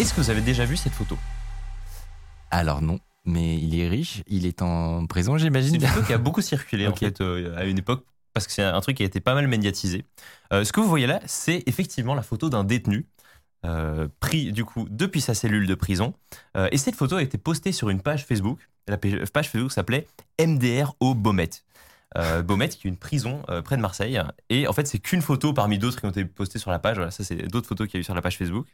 Est-ce que vous avez déjà vu cette photo ? Alors non, mais il est riche, il est en prison, j'imagine. C'est une photo qui a beaucoup circulé en fait à une époque, parce que c'est un truc qui a été pas mal médiatisé. Ce que vous voyez là, c'est effectivement la photo d'un détenu. Pris du coup depuis sa cellule de prison et cette photo a été postée sur une page Facebook. La page Facebook s'appelait MDR au Baumette, qui est une prison près de Marseille, et en fait c'est qu'une photo parmi d'autres qui ont été postées sur la page. Voilà, ça c'est d'autres photos qu'il y a eu sur la page Facebook,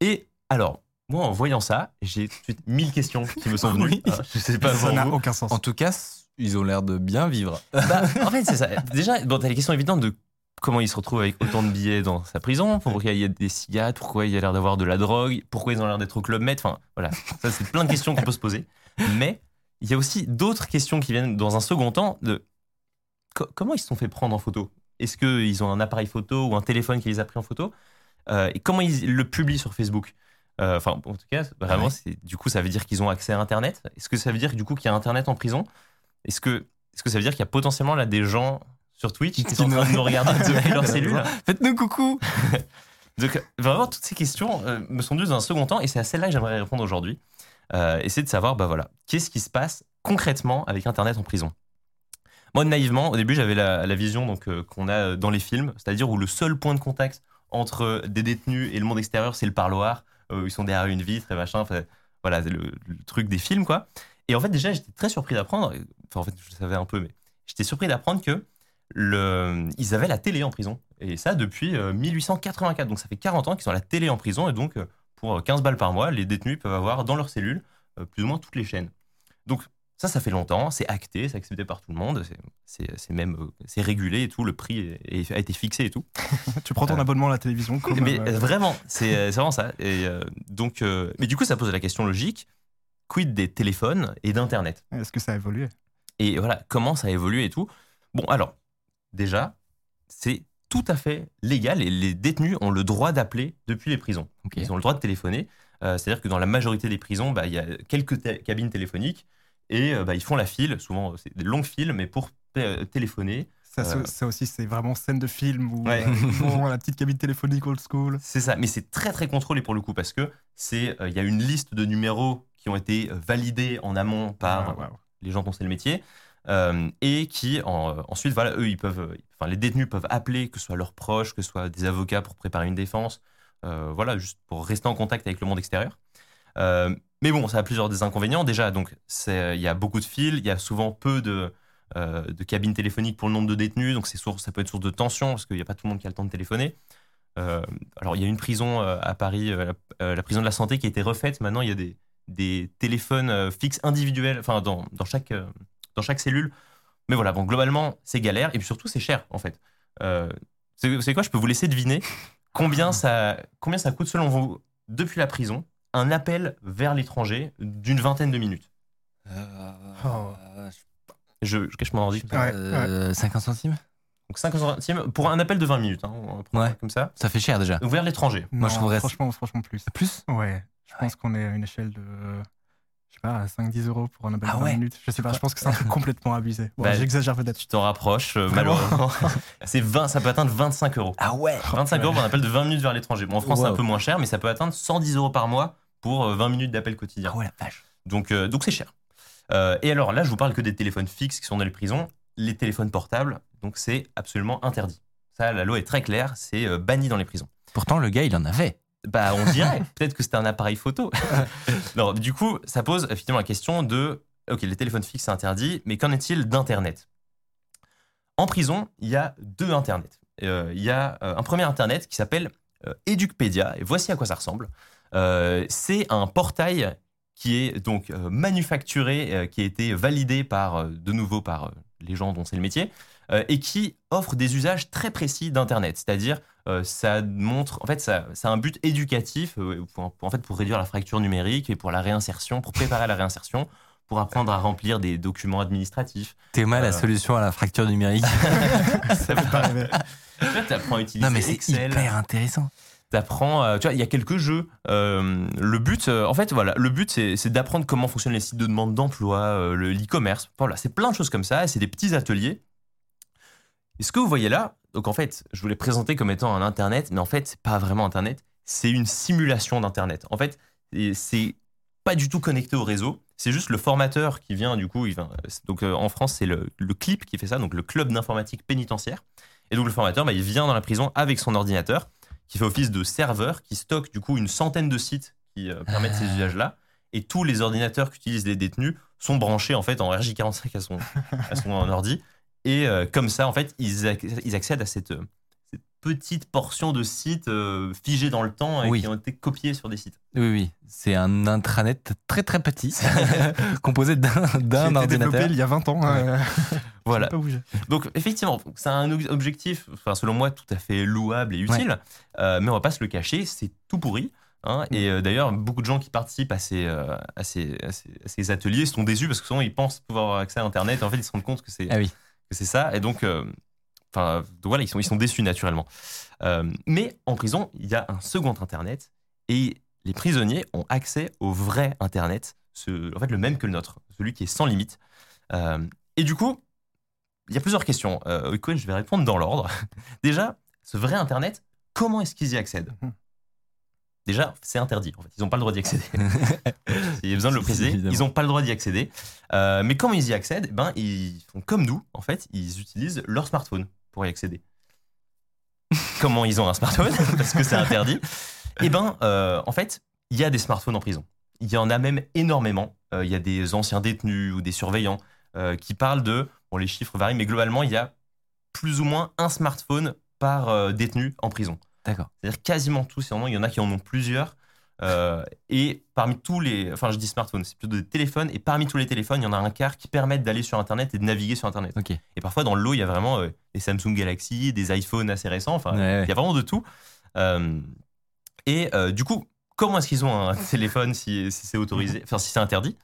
et alors moi en voyant ça j'ai tout de suite 1000 questions qui me sont venues. Je sais pas, ça n'a aucun sens. En tout cas ils ont l'air de bien vivre. En fait c'est ça, déjà bon, t'as les questions évidentes de comment il se retrouve avec autant de billets dans sa prison, pourquoi il y a des cigarettes, pourquoi il y a l'air d'avoir de la drogue, pourquoi ils ont l'air d'être au club med, enfin voilà, ça c'est plein de questions qu'on peut se poser. Mais il y a aussi d'autres questions qui viennent dans un second temps de comment ils se sont fait prendre en photo. Est-ce qu'ils ont un appareil photo ou un téléphone qui les a pris en photo, et comment ils le publient sur Facebook. Enfin en tout cas vraiment c'est, du coup ça veut dire qu'ils ont accès à Internet. Est-ce que ça veut dire du coup qu'il y a Internet en prison? Est-ce que ça veut dire qu'il y a potentiellement là des gens sur Twitch, ils étaient en train de nous regarder depuis leur cellule. Faites-nous coucou. Donc, vraiment, toutes ces questions me sont dues dans un second temps, et c'est à celle-là que j'aimerais répondre aujourd'hui. Essayer de savoir, qu'est-ce qui se passe concrètement avec Internet en prison. Moi, naïvement, au début, j'avais la vision qu'on a dans les films, c'est-à-dire où le seul point de contact entre des détenus et le monde extérieur, c'est le parloir, où ils sont derrière une vitre et machin. Voilà, c'est le truc des films, quoi. Et en fait, déjà, j'étais très surpris d'apprendre, en fait, je le savais un peu, mais j'étais surpris d'apprendre que ils avaient la télé en prison, et ça depuis 1884, donc ça fait 40 ans qu'ils ont la télé en prison, et donc pour 15 balles par mois les détenus peuvent avoir dans leur cellule plus ou moins toutes les chaînes. Donc ça fait longtemps, c'est acté, c'est accepté par tout le monde, c'est régulé et tout, le prix a été fixé et tout. Tu prends ton abonnement à la télévision comme, mais vraiment c'est vraiment ça. Et donc mais du coup ça pose la question logique, quid des téléphones et d'Internet? Est-ce que ça a évolué? Et voilà, comment ça a évolué et tout. Bon, alors déjà, c'est tout à fait légal et les détenus ont le droit d'appeler depuis les prisons. Okay. Ils ont le droit de téléphoner. C'est-à-dire que dans la majorité des prisons, y a quelques cabines téléphoniques et ils font la file. Souvent, c'est des longues files, mais pour téléphoner. Ça aussi, c'est vraiment scène de film où la petite cabine téléphonique old school. C'est ça, mais c'est très très contrôlé pour le coup parce que y a une liste de numéros qui ont été validés en amont par les gens dont c'est le métier. Et qui ensuite eux les détenus peuvent appeler, que ce soit leurs proches, que ce soit des avocats pour préparer une défense, juste pour rester en contact avec le monde extérieur. Mais bon, ça a plusieurs des inconvénients déjà. Donc il y a beaucoup de fils, il y a souvent peu de cabines téléphoniques pour le nombre de détenus, donc ça peut être source de tension parce qu'il n'y a pas tout le monde qui a le temps de téléphoner. Alors il y a une prison à Paris, la prison de la Santé, qui a été refaite. Maintenant il y a des téléphones fixes individuels, enfin dans chaque cellule. Mais voilà, bon, globalement, c'est galère, et puis surtout, c'est cher, en fait. Vous savez quoi, je peux vous laisser deviner combien ça coûte, selon vous, depuis la prison, un appel vers l'étranger d'une 20aine de minutes. Je cache mon ordi. 50 centimes. Donc 50 centimes pour un appel de 20 minutes. Comme ça. Ça fait cher, déjà. Vers l'étranger. Non, moi, je trouverais... Franchement, plus. Plus ? Ouais. Je pense qu'on est à une échelle de... Je sais pas, 5-10 euros pour un appel de 20 minutes. Je sais pas, je pense que c'est un truc complètement abusé. Bon, j'exagère peut-être. Tu t'en rapproches, malheureusement. Ça peut atteindre 25 euros. Ah ouais, 25 euros pour un appel de 20 minutes vers l'étranger. Bon, en France, c'est un peu moins cher, mais ça peut atteindre 110 euros par mois pour 20 minutes d'appel quotidien. Ah ouais, la vache. Donc c'est cher. Et alors là, je vous parle que des téléphones fixes qui sont dans les prisons. Les téléphones portables, donc c'est absolument interdit. Ça, la loi est très claire, c'est banni dans les prisons. Pourtant, le gars, il en avait. On dirait, peut-être que c'était un appareil photo. Non, du coup, ça pose effectivement la question de les téléphones fixes, c'est interdit, mais qu'en est-il d'Internet ? En prison, il y a deux Internets. Il y a un premier Internet qui s'appelle Educpedia, et voici à quoi ça ressemble. C'est un portail qui est donc manufacturé, qui a été validé de nouveau par les gens dont c'est le métier, et qui offre des usages très précis d'Internet. C'est-à-dire, ça montre, en fait, ça a un but éducatif, pour réduire la fracture numérique et pour la réinsertion, pour préparer la réinsertion, pour apprendre à remplir des documents administratifs. Théma, la solution à la fracture numérique. Ça peut pas rêver. En fait, t'apprends à utiliser Excel. C'est hyper intéressant. Tu vois, il y a quelques jeux. Le but, c'est d'apprendre comment fonctionnent les sites de demande d'emploi, l'e-commerce. Voilà, c'est plein de choses comme ça. Et c'est des petits ateliers. Et ce que vous voyez là, donc en fait, je vous l'ai présenté comme étant un Internet, mais en fait, c'est pas vraiment Internet. C'est une simulation d'Internet. En fait, c'est pas du tout connecté au réseau. C'est juste le formateur qui vient, du coup, en France, c'est le CLIP qui fait ça, donc le Club d'informatique pénitentiaire. Et donc, le formateur, il vient dans la prison avec son ordinateur, qui fait office de serveur, qui stocke du coup 100 de sites qui permettent ces usages-là. Et tous les ordinateurs qu'utilisent les détenus sont branchés en fait en RJ45 à son ordi. Et comme ça, en fait, ils accèdent à cette petite portion de sites figés dans le temps et qui ont été copiés sur des sites. Oui. C'est un intranet très très petit, composé d'un ordinateur. Qui a été développé il y a 20 ans. Voilà. Donc effectivement, c'est un objectif, selon moi, tout à fait louable et utile, mais on va pas se le cacher, c'est tout pourri. Et d'ailleurs, beaucoup de gens qui participent à ces ateliers sont déçus parce que souvent ils pensent pouvoir avoir accès à Internet. En fait, ils se rendent compte que c'est ça. Et donc, ils sont déçus naturellement. Mais en prison, il y a un second Internet et les prisonniers ont accès au vrai Internet, le même que le nôtre, celui qui est sans limite. Et du coup, il y a plusieurs questions auxquelles je vais répondre dans l'ordre. Déjà, ce vrai Internet, comment est-ce qu'ils y accèdent ? Déjà, c'est interdit. En fait, ils n'ont pas le droit d'y accéder. Il y a besoin de le préciser. Ils n'ont pas le droit d'y accéder. Mais comment ils y accèdent ? Ils font comme nous. En fait, ils utilisent leur smartphone pour y accéder. Comment ils ont un smartphone ? Parce que c'est interdit. En fait, il y a des smartphones en prison. Il y en a même énormément. Il y a des anciens détenus ou des surveillants qui parlent de... Bon, les chiffres varient, mais globalement, il y a plus ou moins un smartphone par détenu en prison. D'accord. C'est-à-dire quasiment tous, il y en a qui en ont plusieurs. Et parmi tous les... Enfin, je dis smartphone, c'est plutôt des téléphones. Et parmi tous les téléphones, il y en a un quart qui permettent d'aller sur Internet et de naviguer sur Internet. Okay. Et parfois, dans le lot, il y a vraiment des Samsung Galaxy, des iPhones assez récents. Enfin, il y a vraiment de tout. Du coup, comment est-ce qu'ils ont un téléphone si c'est autorisé ? Enfin, si c'est interdit ?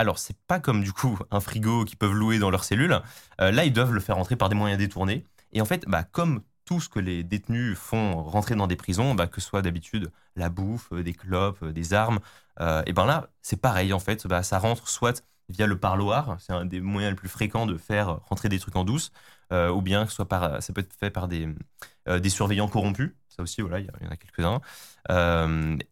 Alors, c'est pas comme, du coup, un frigo qu'ils peuvent louer dans leur cellule. Là, ils doivent le faire rentrer par des moyens détournés. Et en fait, comme tout ce que les détenus font rentrer dans des prisons, que ce soit d'habitude la bouffe, des clopes, des armes, là, c'est pareil, en fait. Ça rentre soit via le parloir, c'est un des moyens les plus fréquents de faire rentrer des trucs en douce, ou bien ça peut être fait par des surveillants corrompus. Ça aussi, voilà, il y en a quelques-uns.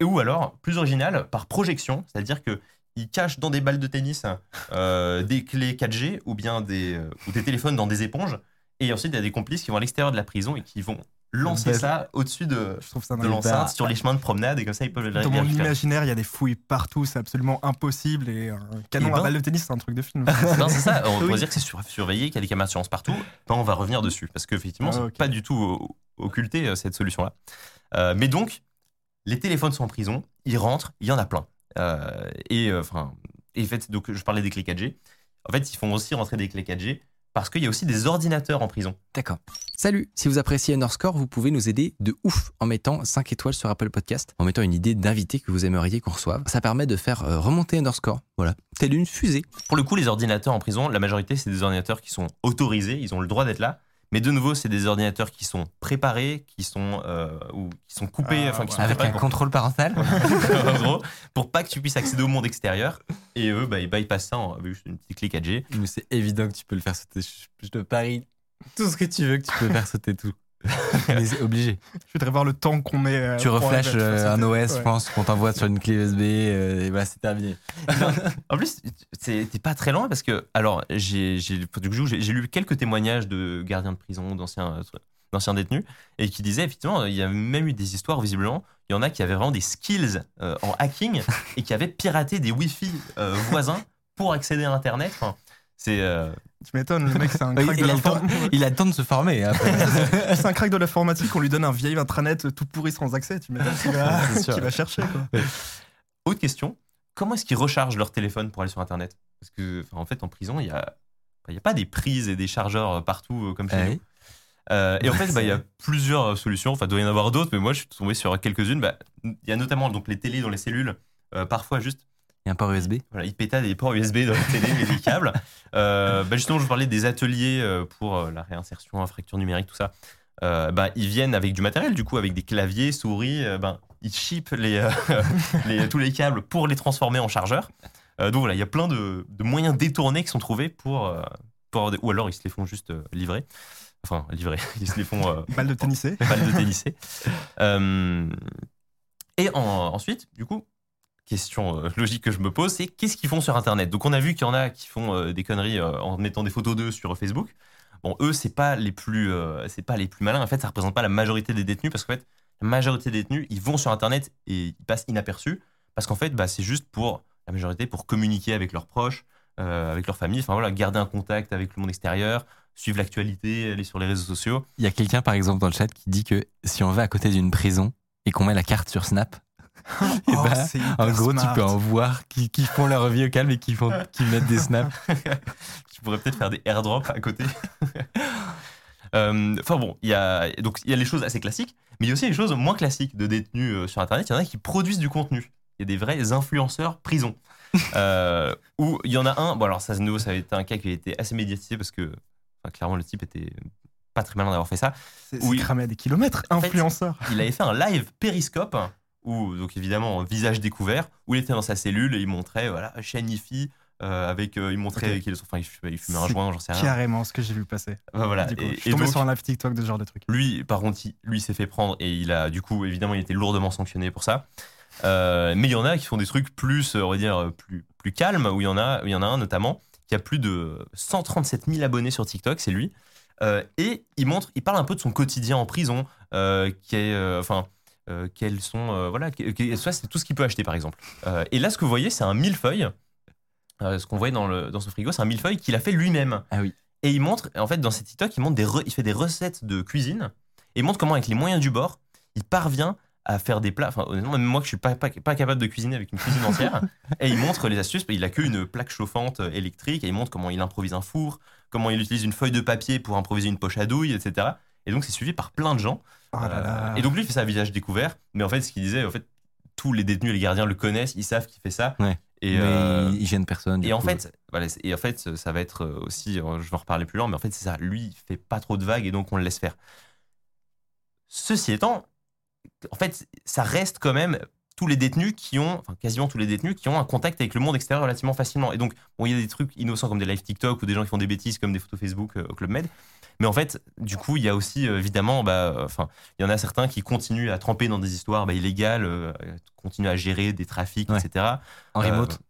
Ou alors, plus original, par projection, c'est-à-dire que ils cachent dans des balles de tennis des clés 4G ou bien des téléphones dans des éponges. Et ensuite, il y a des complices qui vont à l'extérieur de la prison et qui vont lancer ça au-dessus de l'enceinte sur les chemins de promenade. Et comme ça, ils peuvent le récupérer. Dans mon imaginaire, il y a des fouilles partout. C'est absolument impossible. Et un canon à balles de tennis, c'est un truc de film. C'est ça. On pourrait dire que c'est surveillé, qu'il y a des caméras de surveillance partout. On va revenir dessus. Parce qu'effectivement, c'est pas du tout occulté, cette solution-là. Mais donc, les téléphones sont en prison. Ils rentrent. Il y en a plein. Donc je parlais des clés 4G. En fait, ils font aussi rentrer des clés 4G parce qu'il y a aussi des ordinateurs en prison. D'accord. Salut, si vous appréciez Underscore, vous pouvez nous aider de ouf en mettant 5 étoiles sur Apple Podcast, en mettant une idée d'invité que vous aimeriez qu'on reçoive. Ça permet de faire remonter Underscore, voilà, telle une fusée. Pour le coup, les ordinateurs en prison, la majorité, c'est des ordinateurs qui sont autorisés, ils ont le droit d'être là. Mais de nouveau, c'est des ordinateurs qui sont préparés, qui sont coupés, avec un contrôle parental, en gros, pour pas que tu puisses accéder au monde extérieur. Et eux, ils bypassent ça avec juste une petite clé 4G. Mais c'est évident que tu peux le faire sauter. Je te parie tout ce que tu veux que tu peux faire sauter tout. Mais c'est obligé. Je voudrais voir le temps qu'on met. Tu reflashes un OS, je pense, qu'on t'envoie sur une clé USB, et c'est terminé. En plus, t'es pas très loin parce que, alors, j'ai lu quelques témoignages de gardiens de prison, d'anciens détenus, et qui disaient, effectivement, il y a même eu des histoires, visiblement, il y en a qui avaient vraiment des skills en hacking et qui avaient piraté des Wi-Fi voisins pour accéder à Internet. Tu m'étonnes, le mec, c'est un crack de l'informatique. Il a le temps de se former. Après. C'est un crack de l'informatique, on lui donne un vieil intranet tout pourri sans accès. Tu m'étonnes qu'il va chercher. Quoi. Autre question, comment est-ce qu'ils rechargent leur téléphone pour aller sur Internet ? Parce qu'en fait, en prison, il y a Il n'y a pas des prises et des chargeurs partout comme chez nous. Et en fait, il y a plusieurs solutions. Enfin, il doit y en avoir d'autres, mais moi, je suis tombé sur quelques-unes. Il y a notamment donc, les télés dans les cellules. Parfois, juste... Il y a un port USB. Voilà, il péta des ports USB dans la télé, mais des câbles. Justement, je vous parlais des ateliers pour la réinsertion, la fracture numérique, tout ça. Ils viennent avec du matériel, du coup, avec des claviers, souris. Ils chipent tous les câbles pour les transformer en chargeurs. Il y a plein de moyens détournés qui sont trouvés pour ou alors ils se les font juste livrer. Enfin, livrer, ils se les font... balle de tennisser. Balle de tennisser. Ensuite, du coup, question logique que je me pose, c'est qu'est-ce qu'ils font sur Internet ? Donc, on a vu qu'il y en a qui font des conneries en mettant des photos d'eux sur Facebook. Bon, eux, c'est pas les plus malins. En fait, ça représente pas la majorité des détenus parce qu'en fait, la majorité des détenus, ils vont sur Internet et ils passent inaperçus parce qu'en fait, c'est juste pour... la majorité, pour communiquer avec leurs proches, avec leur famille, garder un contact avec le monde extérieur, suivre l'actualité, aller sur les réseaux sociaux. Il y a quelqu'un, par exemple, dans le chat qui dit que si on va à côté d'une prison et qu'on met la carte sur Snap, c'est en gros, smart. Tu peux en voir qui font leur vie au calme et qui mettent des snaps. Tu pourrais peut-être faire des airdrops à côté. Il y a les choses assez classiques, mais il y a aussi les choses moins classiques de détenus sur Internet. Il y en a qui produisent du contenu. Il y a des vrais influenceurs prison. Où il y en a un... Bon, alors ça, de nouveau, ça a été un cas qui a été assez médiatisé parce que, clairement, le type était pas très malin d'avoir fait ça. Il cramait à des kilomètres, influenceur. Il avait fait un live Periscope, où, donc évidemment, visage découvert, où il était dans sa cellule et il montrait, chaîne IFI, il montrait qu'il fumait un joint, j'en sais rien. Carrément ce que j'ai vu passer. Je suis tombé sur un live TikTok de ce genre de truc. Lui, par contre, il s'est fait prendre et évidemment, il était lourdement sanctionné pour ça. Mais il y en a qui font des trucs plus calmes, où il y en a un notamment qui a plus de 137 000 abonnés sur TikTok, c'est lui, et il parle un peu de son quotidien en prison, quels sont, soit c'est tout ce qu'il peut acheter par exemple. Et là, ce que vous voyez, c'est un millefeuille, ce qu'on voyait dans son frigo, c'est un millefeuille qu'il a fait lui-même. Ah oui. Et il montre, en fait, dans ses TikTok, il fait des recettes de cuisine, et il montre comment avec les moyens du bord, il parvient à faire des plats, honnêtement, même moi que je suis pas capable de cuisiner avec une cuisine entière, et il montre les astuces. Il a qu'une plaque chauffante électrique, et il montre comment il improvise un four, comment il utilise une feuille de papier pour improviser une poche à douille, etc. Et donc c'est suivi par plein de gens. Et donc lui il fait ça à visage découvert, mais en fait ce qu'il disait, en fait tous les détenus et les gardiens le connaissent, ils savent qu'il fait ça. Ouais. Et il gêne personne. Et en fait ça va être aussi, je vais en reparler plus loin, mais en fait c'est ça. Lui il fait pas trop de vagues et donc on le laisse faire. Ceci étant, en fait, ça reste quand même quasiment tous les détenus qui ont un contact avec le monde extérieur relativement facilement. Et donc, il y a des trucs innocents comme des lives TikTok ou des gens qui font des bêtises comme des photos Facebook au Club Med. Mais en fait, du coup, il y a aussi évidemment, il y en a certains qui continuent à tremper dans des histoires illégales, continuent à gérer des trafics, etc. En remote,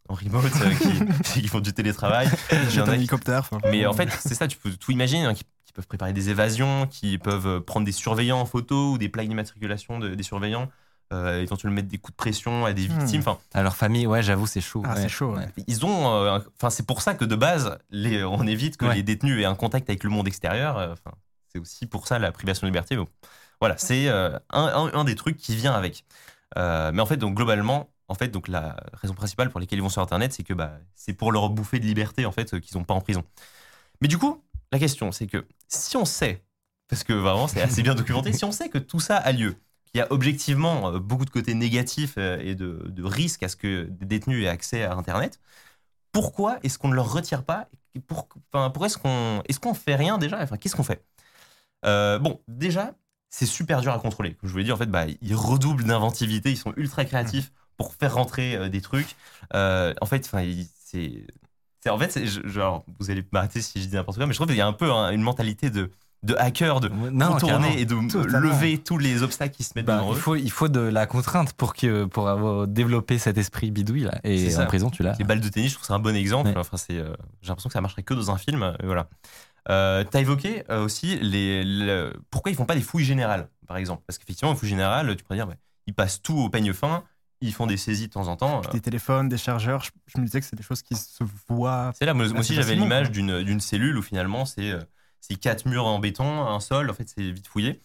qui font du télétravail. J'ai un hélicoptère. Mais en fait, c'est ça, tu peux tout imaginer, qui peuvent préparer des évasions, qui peuvent prendre des surveillants en photo ou des plaques d'immatriculation des surveillants, éventuellement mettre des coups de pression à des victimes. À leur famille, j'avoue, c'est chaud. C'est chaud. Ouais. Ils ont, c'est pour ça que de base, on évite que les détenus aient un contact avec le monde extérieur. C'est aussi pour ça la privation de liberté. Bon. Voilà, c'est un des trucs qui vient avec. Mais en fait, donc globalement, la raison principale pour laquelle ils vont sur Internet, c'est que c'est pour leur bouffer de liberté en fait qu'ils n'ont pas en prison. Mais du coup, la question, c'est que si on sait, parce que vraiment c'est assez bien documenté, si on sait que tout ça a lieu, qu'il y a objectivement beaucoup de côtés négatifs et de risques à ce que des détenus aient accès à Internet, pourquoi est-ce qu'on ne leur retire pas ? Est-ce qu'on fait rien déjà ? Qu'est-ce qu'on fait ? Déjà, c'est super dur à contrôler. Comme je vous l'ai dit, en fait, ils redoublent d'inventivité, ils sont ultra créatifs pour faire rentrer des trucs. Vous allez m'arrêter si je dis n'importe quoi, mais je trouve qu'il y a un peu une mentalité de hacker, contourner et de lever tous les obstacles qui se mettent devant eux. Il faut de la contrainte pour avoir développé cet esprit bidouille là. Et en prison, tu l'as. Les balles de tennis, je trouve que c'est un bon exemple. Ouais. J'ai l'impression que ça marcherait que dans un film. Voilà. T'as évoqué aussi pourquoi ils font pas des fouilles générales, par exemple. Parce qu'effectivement, les fouilles générales, tu pourrais dire, ils passent tout au peigne fin. Ils font des saisies de temps en temps. Des téléphones, des chargeurs, je me disais que c'est des choses qui se voient. C'est là, moi aussi j'avais l'image d'une cellule où finalement c'est quatre murs en béton, un sol, en fait c'est vite fouillé.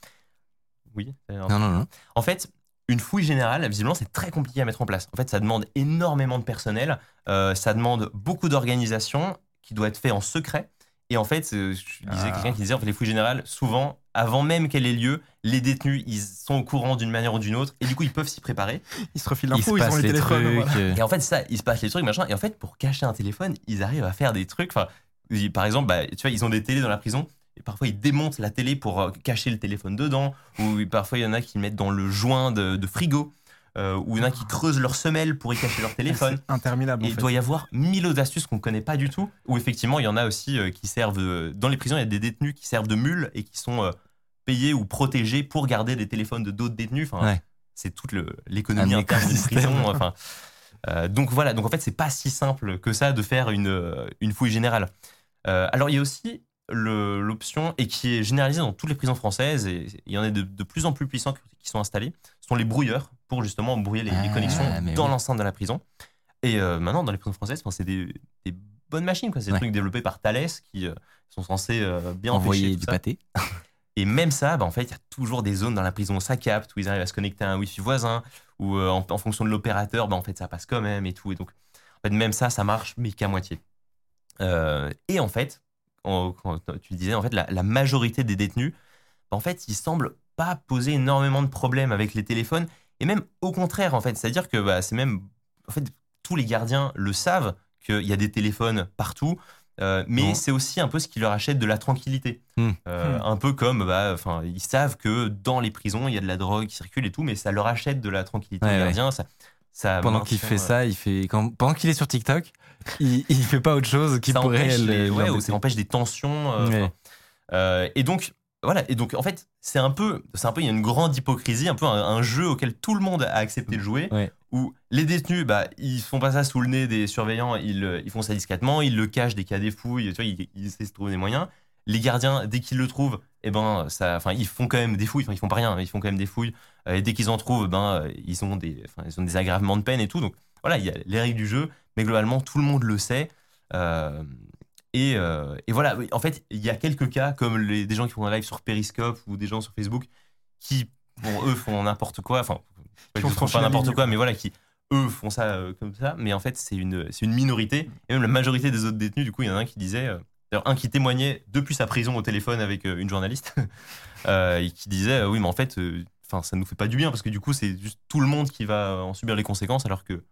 Oui. Non. En fait, une fouille générale, visiblement c'est très compliqué à mettre en place. En fait, ça demande énormément de personnel, ça demande beaucoup d'organisation qui doit être fait en secret. Et en fait, je disais quelqu'un qui disait, en fait, les fouilles générales, souvent, avant même qu'elles aient lieu, les détenus, ils sont au courant d'une manière ou d'une autre, et du coup, ils peuvent s'y préparer. Ils se refilent l'info, ils ont les téléphones. Voilà. Et en fait, ça, il se passe les trucs, machin. Et en fait, pour cacher un téléphone, ils arrivent à faire des trucs. Enfin, par exemple, bah, tu vois, ils ont des télés dans la prison. Et parfois, ils démontent la télé pour cacher le téléphone dedans. Ou parfois, il y en a qui le mettent dans le joint de frigo. Ou il y en a qui creusent leur semelle pour y cacher leur téléphone. C'est interminable. Et il doit y avoir 1000 autres astuces qu'on ne connaît pas du tout. Ou effectivement, il y en a aussi qui servent. Dans les prisons, il y a des détenus qui servent de mules et qui sont payés ou protégés pour garder les téléphones de d'autres détenus. Enfin, ouais. C'est toute l'économie interne d'une prison. Enfin, donc voilà. Donc en fait, c'est pas si simple que ça de faire une fouille générale. Alors il y a aussi l'option, et qui est généralisée dans toutes les prisons françaises, et il y en a de plus en plus puissants qui sont installés, sont les brouilleurs, pour justement brouiller les connexions dans l'enceinte de la prison. Et maintenant, dans les prisons françaises, c'est des bonnes machines, quoi. C'est des trucs développés par Thales qui sont censés bien envoyer du pâté. Et même ça, bah, en fait, il y a toujours des zones dans la prison où ça capte, où ils arrivent à se connecter à un wifi voisin, où en fonction de l'opérateur, bah, en fait, ça passe quand même et tout. Et donc, en fait, même ça, ça marche, mais qu'à moitié. Et en fait, quand tu le disais, en fait, la majorité des détenus, en fait, ils semblent pas poser énormément de problèmes avec les téléphones, et même au contraire, en fait, c'est-à-dire que bah, c'est même, en fait, tous les gardiens le savent qu'il y a des téléphones partout, mais c'est aussi un peu ce qui leur achète de la tranquillité, un peu comme, enfin, ils savent que dans les prisons, il y a de la drogue qui circule et tout, mais ça leur achète de la tranquillité aux gardiens. Ouais. Ça pendant qu'il fait ça, il fait pendant qu'il est sur TikTok, il fait pas autre chose qui pourrait ça empêche des tensions. Et donc voilà, et donc en fait, c'est un peu il y a une grande hypocrisie, un peu un jeu auquel tout le monde a accepté de jouer, où les détenus, bah, ils font pas ça sous le nez des surveillants, ils font ça discrètement, ils le cachent des cas des fouilles, tu vois, ils essaient de trouver des moyens. Les gardiens, dès qu'ils le trouvent, ils font quand même des fouilles. Enfin, ils font pas rien, mais ils font quand même des fouilles. Et dès qu'ils en trouvent, ils ont des aggravements de peine et tout. Donc voilà, il y a les règles du jeu, mais globalement, tout le monde le sait. Et voilà, en fait, il y a quelques cas, comme des gens qui font un live sur Periscope ou des gens sur Facebook, qui, bon, eux font n'importe quoi. Enfin, ils font pas n'importe quoi, mais voilà, qui, eux, font ça comme ça. Mais en fait, c'est une minorité. Et même la majorité des autres détenus, du coup, il y en a un qui disait... D'ailleurs, un qui témoignait depuis sa prison au téléphone avec une journaliste et qui disait « Oui, mais en fait, ça nous fait pas du bien parce que du coup, c'est juste tout le monde qui va en subir les conséquences alors que